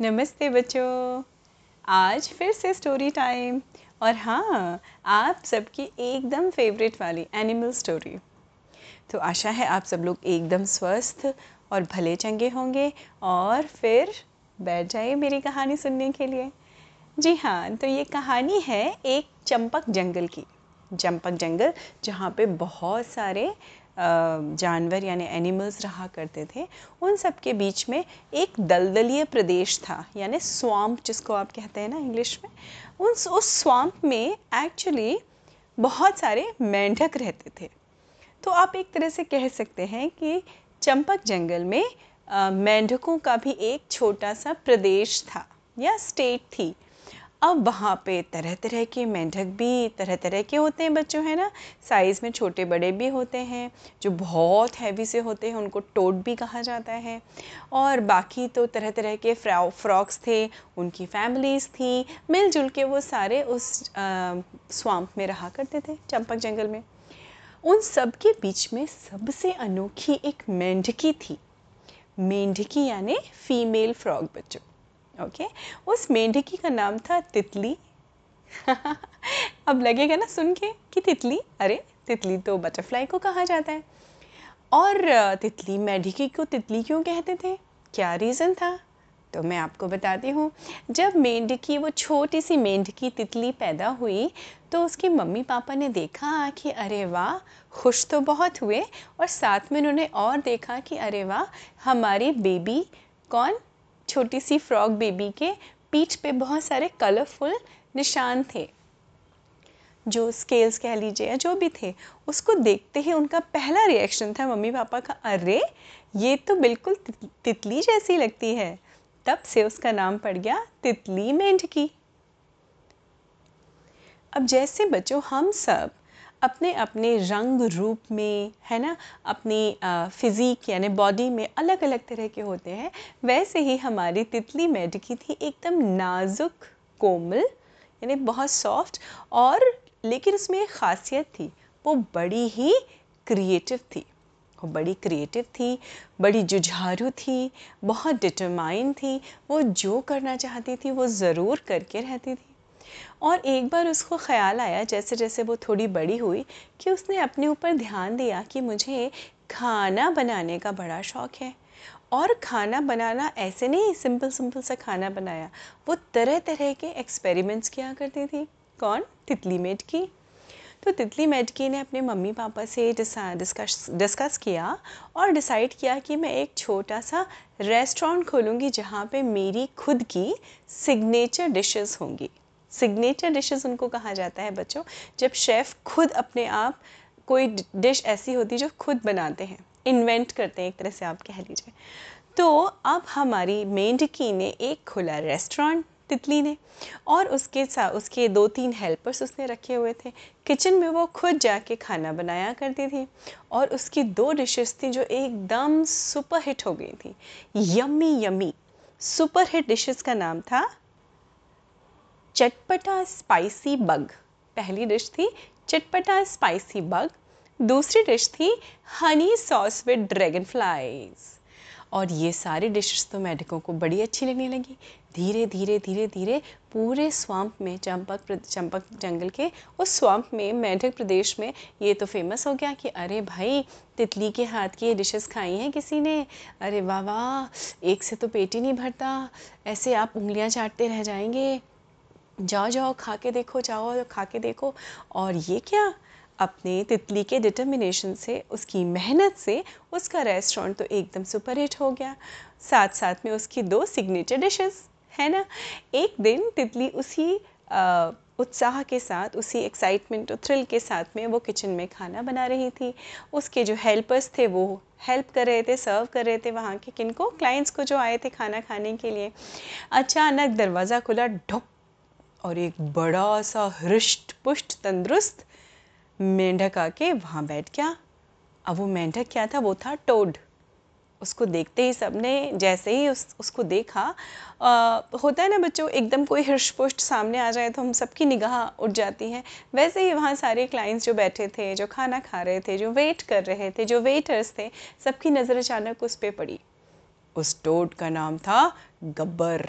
नमस्ते बच्चों, आज फिर से स्टोरी टाइम। और हाँ, आप सबकी एकदम फेवरेट वाली एनिमल स्टोरी। तो आशा है आप सब लोग एकदम स्वस्थ और भले चंगे होंगे। और फिर बैठ जाइए मेरी कहानी सुनने के लिए। जी हाँ, तो ये कहानी है एक चंपक जंगल की। चंपक जंगल जहाँ पे बहुत सारे जानवर यानी एनिमल्स रहा करते थे, उन सब के बीच में एक दलदलीय प्रदेश था, यानी स्वाम्प जिसको आप कहते हैं ना इंग्लिश में। उस स्वाम्प में एक्चुअली बहुत सारे मेंढक रहते थे। तो आप एक तरह से कह सकते हैं कि चंपक जंगल में मेंढकों का भी एक छोटा सा प्रदेश था या स्टेट थी। अब वहाँ पे तरह तरह के मेंढक भी तरह तरह के होते हैं बच्चों, है ना। साइज़ में छोटे बड़े भी होते हैं, जो बहुत हैवी से होते हैं उनको टोट भी कहा जाता है। और बाकी तो तरह तरह के फ्रॉक्स थे, उनकी फैमिलीज़ थी, मिलजुल के वो सारे उस स्वाम्प में रहा करते थे, चंपक जंगल में। उन सब के बीच में सबसे अनोखी एक मेंढकी थी। मेंढकी यानी फीमेल फ्रॉग बच्चों, ओके। उस मेंढकी का नाम था तितली। अब लगेगा ना सुन के कि तितली, अरे तितली तो बटरफ्लाई को कहा जाता है। और तितली, मेंढकी को तितली क्यों कहते थे, क्या रीज़न था, तो मैं आपको बताती हूँ। जब मेंढकी, वो छोटी सी मेंढकी तितली पैदा हुई, तो उसकी मम्मी पापा ने देखा कि अरे वाह, खुश तो बहुत हुए। और साथ में उन्होंने और देखा कि अरे वाह, हमारी बेबी कौन, छोटी सी फ्रॉग बेबी के पीठ पे बहुत सारे कलरफुल निशान थे, जो स्केल्स कह लीजिए या जो भी थे। उसको देखते ही उनका पहला रिएक्शन था मम्मी पापा का, अरे ये तो बिल्कुल तितली जैसी लगती है। तब से उसका नाम पड़ गया तितली मेंढकी। अब जैसे बच्चों हम सब अपने अपने रंग रूप में, है ना, अपनी फिज़िक यानी बॉडी में अलग अलग तरह के होते हैं, वैसे ही हमारी तितली मेंढकी थी एकदम नाजुक, कोमल यानी बहुत सॉफ्ट। और लेकिन उसमें एक ख़ासियत थी, वो बड़ी ही क्रिएटिव थी। वो बड़ी क्रिएटिव थी, बड़ी जुझारू थी, बहुत डिटरमाइन थी। वो जो करना चाहती थी वो ज़रूर करके रहती थी। और एक बार उसको ख़्याल आया, जैसे जैसे वो थोड़ी बड़ी हुई, कि उसने अपने ऊपर ध्यान दिया कि मुझे खाना बनाने का बड़ा शौक़ है। और खाना बनाना ऐसे नहीं सिंपल सिंपल सा खाना बनाया, वो तरह तरह के एक्सपेरिमेंट्स किया करती थी। कौन, तितली मेंढकी। तो तितली मेंढकी ने अपने मम्मी पापा से डिस्कस किया और डिसाइड किया कि मैं एक छोटा सा रेस्टोरेंट खोलूँगी जहाँ पर मेरी खुद की सिग्नेचर डिशेज़ होंगी। सिग्नेचर डिशेज़ उनको कहा जाता है बच्चों, जब शेफ़ खुद अपने आप कोई डिश ऐसी होती है जो खुद बनाते हैं, इन्वेंट करते हैं एक तरह से आप कह लीजिए। तो अब हमारी मेंढकी ने एक खोला रेस्टोरेंट, तितली ने, और उसके साथ उसके 2-3 हेल्पर्स उसने रखे हुए थे। किचन में वो खुद जाके खाना बनाया करती थी। और उसकी 2 डिशेस थी जो एकदम सुपर हिट हो गई थी, yummy yummy. Super hit dishes का नाम था चटपटा स्पाइसी बग। पहली डिश थी चटपटा स्पाइसी बग, दूसरी डिश थी honey sauce with dragon flies. और ये सारी डिशेस तो मेंढकों को बड़ी अच्छी लगने लगी। धीरे धीरे धीरे धीरे पूरे स्वाम्प में, चंपक जंगल के उस स्वाम्प में, मेंढक प्रदेश में ये तो फेमस हो गया कि अरे भाई, तितली के हाथ की ये डिशेस खाई हैं किसी ने, अरे वाह वाह, एक से तो पेट ही नहीं भरता, ऐसे आप उंगलियाँ चाटते रह जाएंगे, जाओ जाओ खा के देखो, जाओ खा के देखो। और ये क्या, अपने तितली के डिटर्मिनेशन से, उसकी मेहनत से, उसका रेस्टोरेंट तो एकदम सुपर हिट हो गया, साथ साथ में उसकी 2 सिग्नेचर डिशेस, है ना। एक दिन तितली उसी उत्साह के साथ, उसी एक्साइटमेंट और थ्रिल के साथ में वो किचन में खाना बना रही थी। उसके जो हेल्पर्स थे वो हेल्प कर रहे थे, सर्व कर रहे थे वहाँ के किनको, क्लाइंट्स को जो आए थे खाना खाने के लिए। अचानक दरवाज़ा खुला, ढुक, और एक बड़ा सा हृष्ट पुष्ट तंदुरुस्त मेंढक आके वहाँ बैठ गया। अब वो मेंढक क्या था, वो था टोड। उसको देखते ही सबने, जैसे ही उसको देखा, होता है ना बच्चों, एकदम कोई हृष्ट पुष्ट सामने आ जाए तो हम सबकी निगाह उठ जाती है। वैसे ही वहाँ सारे क्लाइंट्स जो बैठे थे, जो खाना खा रहे थे, जो वेट कर रहे थे, जो वेटर्स थे, सबकी नज़र अचानक उस पर पड़ी। उस टोड का नाम था गब्बर।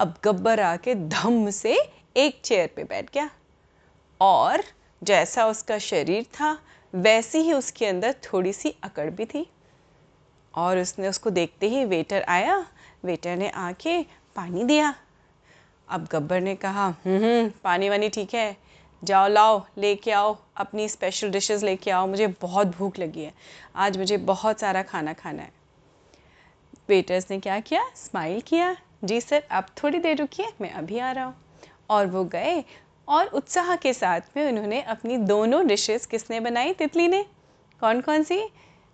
अब गब्बर आके धम से एक चेयर पे बैठ गया और जैसा उसका शरीर था वैसी ही उसके अंदर थोड़ी सी अकड़ भी थी। और उसने उसको देखते ही वेटर आया, वेटर ने आके पानी दिया। अब गब्बर ने कहा पानी वानी ठीक है, जाओ लाओ लेके आओ, अपनी स्पेशल डिशेस लेके आओ, मुझे बहुत भूख लगी है, आज मुझे बहुत सारा खाना खाना है। वेटर्स ने क्या किया, स्माइल किया, जी सर आप थोड़ी देर रुकिए मैं अभी आ रहा हूँ। और वो गए और उत्साह के साथ में उन्होंने अपनी दोनों डिशेस किसने बनाई, तितली ने। कौन कौन सी,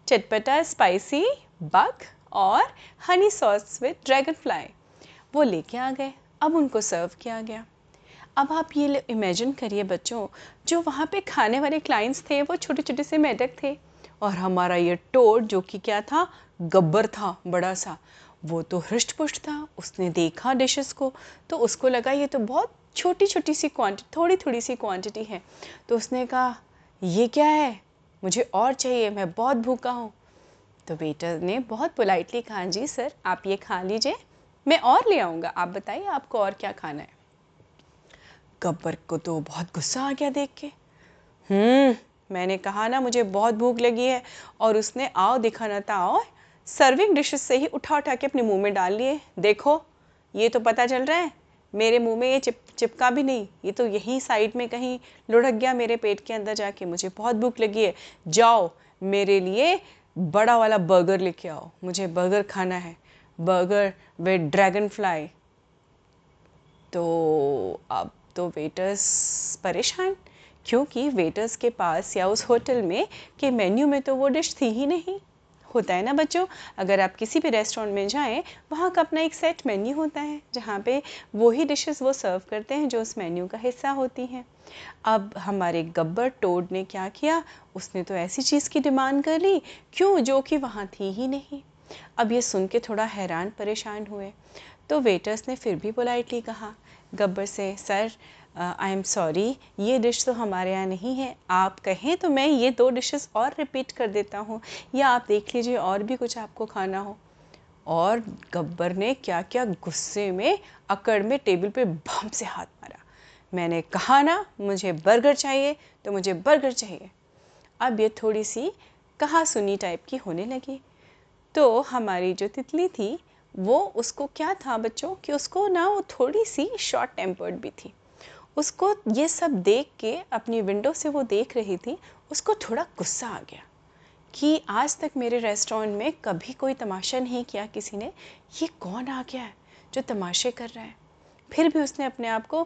चटपटा स्पाइसी बक और honey sauce with dragon fly, वो लेके आ गए। अब उनको सर्व किया गया। अब आप ये इमेजिन करिए बच्चों, जो वहाँ पे खाने वाले क्लाइंट्स थे वो छोटे छोटे से मेढक थे और हमारा ये टोड जो कि क्या था, गब्बर था बड़ा सा, वो तो हृष्ट पुष्ट था। उसने देखा डिशेस को तो उसको लगा ये तो बहुत छोटी छोटी सी क्वांटिटी, थोड़ी थोड़ी सी क्वांटिटी है। तो उसने कहा ये क्या है, मुझे और चाहिए, मैं बहुत भूखा हूँ। तो वेटर ने बहुत पोलाइटली कहा जी सर आप ये खा लीजिए, मैं और ले आऊँगा, आप बताइए आपको और क्या खाना है। गब्बर को तो बहुत गुस्सा आ गया देख के। मैंने कहा ना मुझे बहुत भूख लगी है, और उसने आओ दिखाना था और सर्विंग डिशेस से ही उठा उठा के अपने मुंह में डाल लिए। देखो ये तो पता चल रहा है मेरे मुंह में, ये चिपका भी नहीं, ये तो यहीं साइड में कहीं लुढ़क गया मेरे पेट के अंदर जाके। मुझे बहुत भूख लगी है, जाओ मेरे लिए बड़ा वाला बर्गर लेके आओ, मुझे बर्गर खाना है, बर्गर विद ड्रैगन फ्लाई। तो अब तो वेटर्स परेशान, क्योंकि वेटर्स के पास या उस होटल में के मेन्यू में तो वो डिश थी ही नहीं। होता है ना बच्चों, अगर आप किसी भी रेस्टोरेंट में जाएं वहाँ का अपना एक सेट मेन्यू होता है जहाँ पे वही डिशेस वो सर्व करते हैं जो उस मेन्यू का हिस्सा होती हैं। अब हमारे गब्बर टोड ने क्या किया, उसने तो ऐसी चीज़ की डिमांड कर ली क्यों, जो कि वहाँ थी ही नहीं। अब ये सुन के थोड़ा हैरान परेशान हुए। तो वेटर्स ने फिर भी पोलाइटली कहा गब्बर से सर आई एम सॉरी, ये डिश तो हमारे यहाँ नहीं है, आप कहें तो मैं ये दो डिशेस और रिपीट कर देता हूँ, या आप देख लीजिए और भी कुछ आपको खाना हो। और गब्बर ने क्या क्या गुस्से में अकड़ में टेबल पे बम से हाथ मारा। मैंने कहा ना मुझे बर्गर चाहिए तो मुझे बर्गर चाहिए। अब ये थोड़ी सी कहा सुनी टाइप की होने लगी। तो हमारी जो तितली थी वो, उसको क्या था बच्चों कि उसको ना वो थोड़ी सी शॉर्ट टेम्पर्ड भी थी। उसको ये सब देख के, अपनी विंडो से वो देख रही थी, उसको थोड़ा गुस्सा आ गया कि आज तक मेरे रेस्टोरेंट में कभी कोई तमाशा नहीं किया किसी ने, ये कौन आ गया है जो तमाशे कर रहा है। फिर भी उसने अपने आप को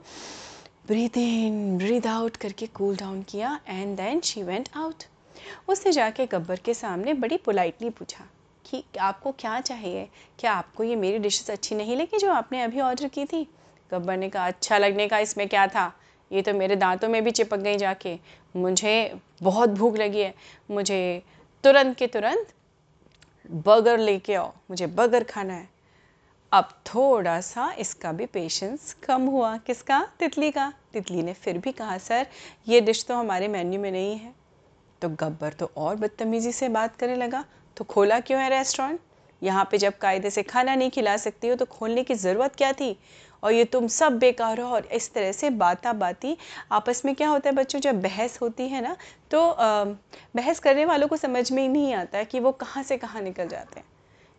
ब्रीथ इन ब्रीथ आउट करके कूल डाउन किया and then she went out. उसने जाके गब्बर के सामने बड़ी पोलाइटली पूछा कि आपको क्या चाहिए, क्या आपको ये मेरी डिशेस अच्छी नहीं लगी जो आपने अभी ऑर्डर की थी। गब्बर ने कहा अच्छा लगने का इसमें क्या था, ये तो मेरे दांतों में भी चिपक गई जाके, मुझे बहुत भूख लगी है, मुझे तुरंत के तुरंत बर्गर लेके आओ, मुझे बर्गर खाना है। अब थोड़ा सा इसका भी पेशेंस कम हुआ, किसका, तितली का। तितली ने फिर भी कहा सर ये डिश तो हमारे मेन्यू में नहीं है। तो गब्बर तो और बदतमीजी से बात करने लगा, तो खोला क्यों है रेस्टोरेंट, यहाँ पे जब कायदे से खाना नहीं खिला सकती हो तो खोलने की ज़रूरत क्या थी, और ये तुम सब बेकार हो। और इस तरह से बाता बाती आपस में क्या होता है बच्चों, जब बहस होती है ना तो बहस करने वालों को समझ में ही नहीं आता कि वो कहाँ से कहाँ निकल जाते हैं,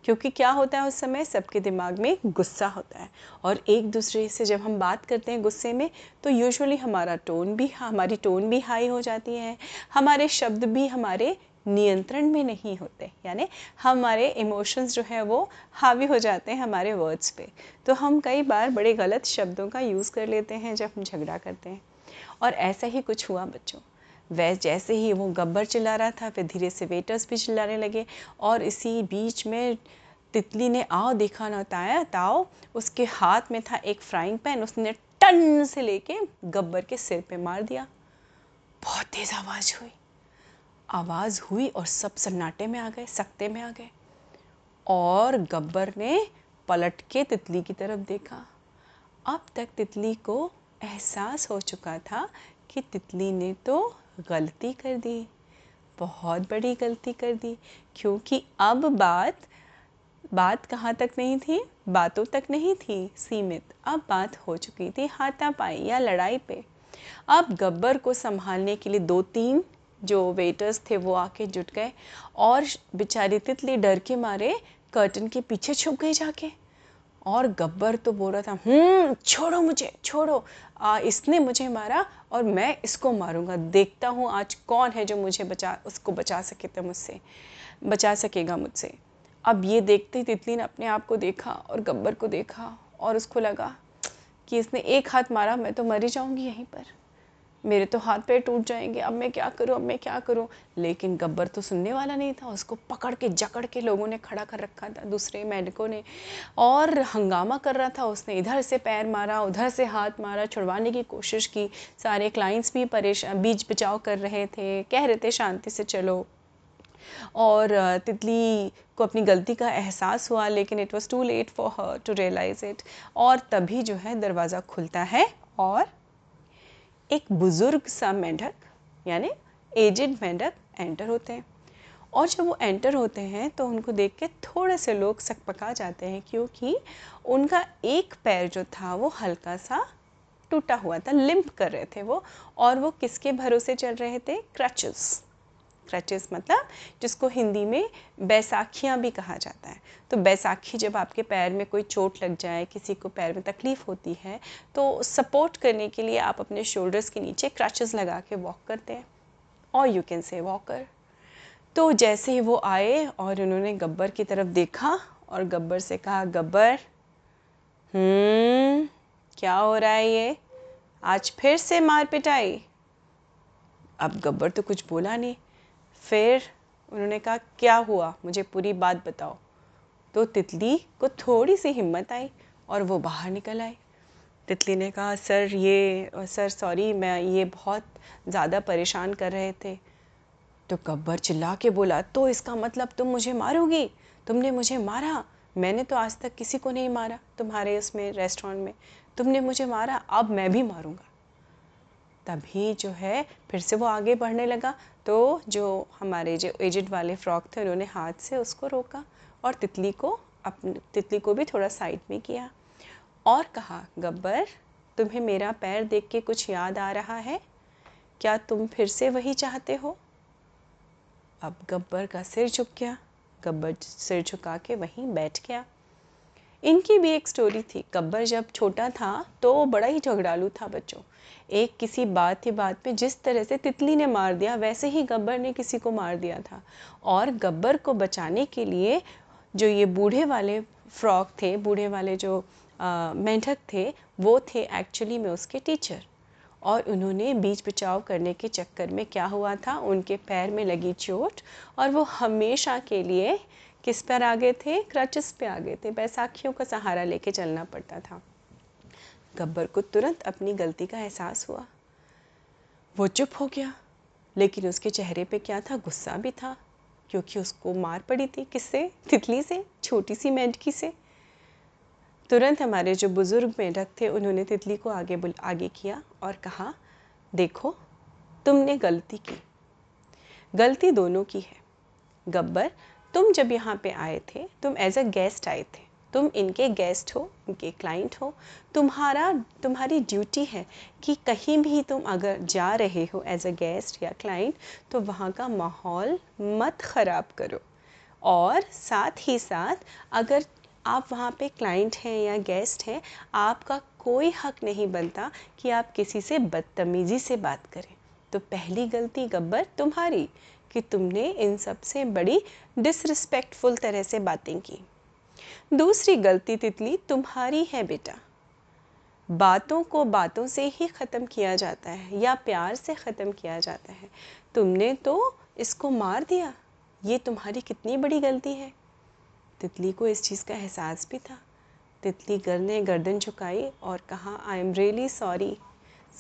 क्योंकि क्या होता है उस समय सबके दिमाग में गुस्सा होता है। और एक दूसरे से जब हम बात करते हैं गुस्से में तो यूजुअली हमारी टोन भी हाई हो जाती है, हमारे शब्द भी हमारे नियंत्रण में नहीं होते, यानी हमारे इमोशंस जो है वो हावी हो जाते हैं हमारे वर्ड्स पे। तो हम कई बार बड़े गलत शब्दों का यूज़ कर लेते हैं जब हम झगड़ा करते हैं। और ऐसा ही कुछ हुआ बच्चों, जैसे ही वो गब्बर चिल्ला रहा था फिर धीरे से वेटर्स भी चिल्लाने लगे। और इसी बीच में तितली ने आओ देखा ना ताओ, उसके हाथ में था एक फ्राइंग पैन, उसने टन से लेके गब्बर के सिर पे मार दिया। बहुत तेज़ आवाज़ हुई और सब सन्नाटे में आ गए, सकते में आ गए। और गब्बर ने पलट के तितली की तरफ देखा। अब तक तितली को एहसास हो चुका था कि तितली ने तो गलती कर दी, बहुत बड़ी गलती कर दी, क्योंकि अब बात बात कहाँ तक नहीं थी, बातों तक नहीं थी सीमित, अब बात हो चुकी थी हाथापाई या लड़ाई पे। अब गब्बर को संभालने के लिए दो तीन जो वेटर्स थे वो आके जुट गए और बेचारी तितली डर के मारे कर्टन के पीछे छुप गई जाके। और गब्बर तो बोल रहा था छोड़ो मुझे, छोड़ो, इसने मुझे मारा और मैं इसको मारूंगा, देखता हूँ आज कौन है जो मुझे बचा सकेगा मुझसे। अब ये देखते ही तितली ने अपने आप को देखा और गब्बर को देखा और उसको लगा कि इसने एक हाथ मारा, मैं तो मरी जाऊंगी यहीं पर, मेरे तो हाथ पैर टूट जाएंगे, अब मैं क्या करूं। लेकिन गब्बर तो सुनने वाला नहीं था, उसको पकड़ के जकड़ के लोगों ने खड़ा कर रखा था, दूसरे मेंढकों ने, और हंगामा कर रहा था। उसने इधर से पैर मारा, उधर से हाथ मारा, छुड़वाने की कोशिश की। सारे क्लाइंट्स भी परेशान, बीच बचाव कर रहे थे, कह रहे थे शांति से चलो। और तितली को अपनी गलती का एहसास हुआ, लेकिन it was too late for her to realise it. और तभी जो है दरवाज़ा खुलता है और एक बुजुर्ग सा मेंढक यानी एजेड मेंढक एंटर होते हैं। और जब वो एंटर होते हैं तो उनको देख के थोड़े से लोग सकपका जाते हैं, क्योंकि उनका एक पैर जो था वो हल्का सा टूटा हुआ था, लिम्प कर रहे थे वो। और वो किसके भरोसे चल रहे थे? क्रचेस मतलब जिसको हिंदी में बैसाखियाँ भी कहा जाता है। तो बैसाखी, जब आपके पैर में कोई चोट लग जाए, किसी को पैर में तकलीफ़ होती है, तो सपोर्ट करने के लिए आप अपने शोल्डर्स के नीचे क्रचेस लगा के वॉक करते हैं, और यू कैन से वॉकर। तो जैसे ही वो आए और उन्होंने गब्बर की तरफ देखा और गब्बर से कहा, गब्बर क्या हो रहा है ये, आज फिर से मार पिटाई। अब गब्बर तो कुछ बोला नहीं। फिर उन्होंने कहा क्या हुआ, मुझे पूरी बात बताओ। तो तितली को थोड़ी सी हिम्मत आई और वो बाहर निकल आई। तितली ने कहा सर सॉरी, मैं ये बहुत ज़्यादा परेशान कर रहे थे। तो गब्बर चिल्ला के बोला, तो इसका मतलब तुम मुझे मारोगी, तुमने मुझे मारा, मैंने तो आज तक किसी को नहीं मारा, तुम्हारे उसमें रेस्टोरेंट में तुमने मुझे मारा, अब मैं भी मारूंगा। तभी जो है फिर से वो आगे बढ़ने लगा, तो जो हमारे जो एजेड वाले फ्रॉग थे उन्होंने हाथ से उसको रोका और तितली को भी थोड़ा साइड में किया और कहा, गब्बर तुम्हें मेरा पैर देख के कुछ याद आ रहा है, क्या तुम फिर से वही चाहते हो? अब गब्बर का सिर झुक गया। गब्बर सिर झुका के वहीं बैठ गया। इनकी भी एक स्टोरी थी। गब्बर जब छोटा था तो बड़ा ही झगड़ालू था बच्चों। एक किसी बात पे जिस तरह से तितली ने मार दिया, वैसे ही गब्बर ने किसी को मार दिया था। और गब्बर को बचाने के लिए जो ये बूढ़े वाले फ्रॉग थे, बूढ़े वाले जो मेंढक थे, वो थे एक्चुअली में उसके टीचर। और उन्होंने बीच बचाव करने के चक्कर में क्या हुआ था, उनके पैर में लगी चोट, और वो हमेशा के लिए किस पर आ गए थे? क्रचेस पे आ गए थे। बैसाखियों का सहारा लेके चलना पड़ता था। गब्बर को तुरंत अपनी गलती का एहसास हुआ, वो चुप हो गया। लेकिन उसके चेहरे पे क्या था? गुस्सा भी था, क्योंकि उसको मार पड़ी थी। किससे? तितली से, छोटी सी मेंढकी से। तुरंत हमारे जो बुज़ुर्ग मेंढक थे उन्होंने तितली को आगे किया और कहा, देखो तुमने गलती की, गलती दोनों की है। गब्बर, तुम जब यहाँ पे आए थे, तुम एज अ गेस्ट आए थे, तुम इनके गेस्ट हो, इनके क्लाइंट हो। तुम्हारी ड्यूटी है कि कहीं भी तुम अगर जा रहे हो एज अ गेस्ट या क्लाइंट, तो वहाँ का माहौल मत ख़राब करो। और साथ ही साथ अगर आप वहाँ पे क्लाइंट हैं या गेस्ट हैं, आपका कोई हक नहीं बनता कि आप किसी से बदतमीज़ी से बात करें। तो पहली गलती गब्बर तुम्हारी, कि तुमने इन सबसे बड़ी डिसरिस्पेक्टफुल तरह से बातें की। दूसरी गलती तितली तुम्हारी है बेटा। बातों को बातों से ही ख़त्म किया जाता है या प्यार से ख़त्म किया जाता है। तुमने तो इसको मार दिया, ये तुम्हारी कितनी बड़ी गलती है। तितली को इस चीज़ का एहसास भी था। तितली ने गर्दन झुकाई और कहा, I am really sorry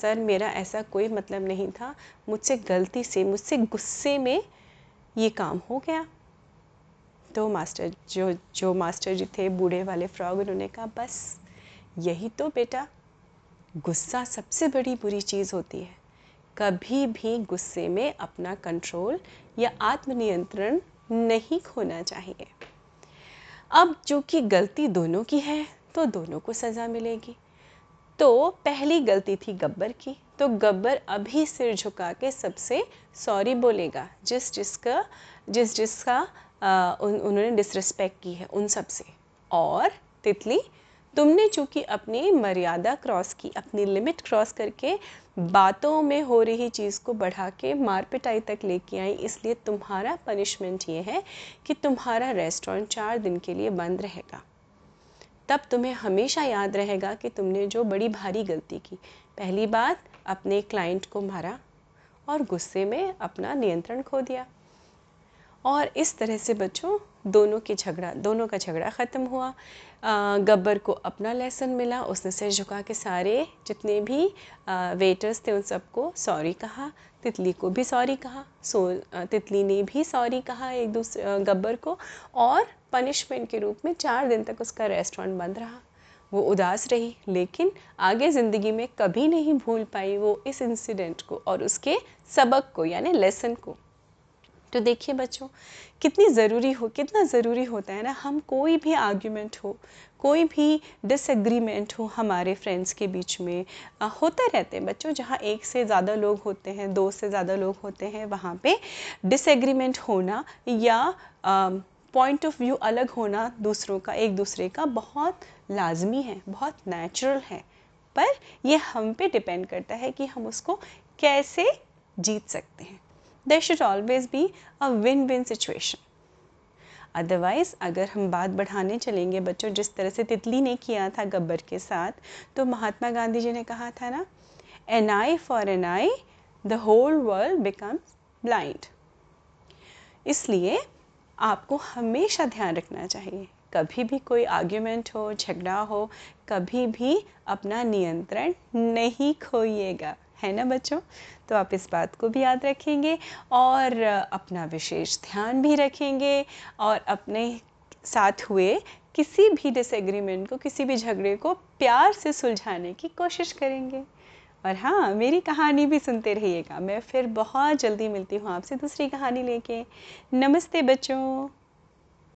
sir, मेरा ऐसा कोई मतलब नहीं था, मुझसे गलती से, मुझसे गुस्से में ये काम हो गया। तो मास्टर जी थे बूढ़े वाले फ्रॉग, उन्होंने कहा, बस यही तो बेटा, गुस्सा सबसे बड़ी बुरी चीज़ होती है। कभी भी गुस्से में अपना कंट्रोल या आत्मनियंत्रण नहीं खोना चाहिए। अब चूँकि गलती दोनों की है तो दोनों को सज़ा मिलेगी। तो पहली गलती थी गब्बर की, तो गब्बर अभी सिर झुका के सबसे सॉरी बोलेगा जिसका उन्होंने डिसरिस्पेक्ट की है उन सब से। और तितली, तुमने चूँकि अपनी मर्यादा क्रॉस की, अपनी लिमिट क्रॉस करके बातों में हो रही चीज़ को बढ़ा के मार पिटाई तक लेके आई, इसलिए तुम्हारा पनिशमेंट ये है कि तुम्हारा रेस्टोरेंट 4 दिन के लिए बंद रहेगा। तब तुम्हें हमेशा याद रहेगा कि तुमने जो बड़ी भारी गलती की, पहली बात अपने क्लाइंट को मारा और गुस्से में अपना नियंत्रण खो दिया। और इस तरह से बच्चों दोनों का झगड़ा ख़त्म हुआ। गब्बर को अपना लेसन मिला, उसने सिर झुका के सारे जितने भी वेटर्स थे उन सबको सॉरी कहा, तितली को भी सॉरी कहा, तितली ने भी सॉरी कहा एक दूसरे गब्बर को, और पनिशमेंट के रूप में 4 दिन तक उसका रेस्टोरेंट बंद रहा। वो उदास रही, लेकिन आगे ज़िंदगी में कभी नहीं भूल पाई वो इस इंसिडेंट को और उसके सबक को, यानी लेसन को। तो देखिए बच्चों, कितना ज़रूरी होता है ना, हम कोई भी आर्ग्यूमेंट हो, कोई भी डिसएग्रीमेंट हो हमारे फ्रेंड्स के बीच में होते रहते हैं बच्चों। जहाँ एक से ज़्यादा लोग होते हैं, 2 से ज़्यादा लोग होते हैं, वहाँ पे डिसएग्रीमेंट होना या पॉइंट ऑफ व्यू अलग होना दूसरों का, एक दूसरे का, बहुत लाजमी है, बहुत नेचुरल है। पर यह हम पे डिपेंड करता है कि हम उसको कैसे जीत सकते हैं। There should always be a win-win situation. Otherwise, अगर हम बात बढ़ाने चलेंगे बच्चों, जिस तरह से तितली ने किया था गब्बर के साथ, तो महात्मा गांधी जी ने कहा था ना, an eye for an eye, the whole world becomes blind. इसलिए आपको हमेशा ध्यान रखना चाहिए, कभी भी कोई आर्ग्यूमेंट हो, झगड़ा हो, कभी भी अपना नियंत्रण नहीं खोइएगा, है ना बच्चों। तो आप इस बात को भी याद रखेंगे और अपना विशेष ध्यान भी रखेंगे, और अपने साथ हुए किसी भी डिसएग्रीमेंट को, किसी भी झगड़े को प्यार से सुलझाने की कोशिश करेंगे। और हाँ, मेरी कहानी भी सुनते रहिएगा। मैं फिर बहुत जल्दी मिलती हूँ आपसे दूसरी कहानी लेके। नमस्ते बच्चों।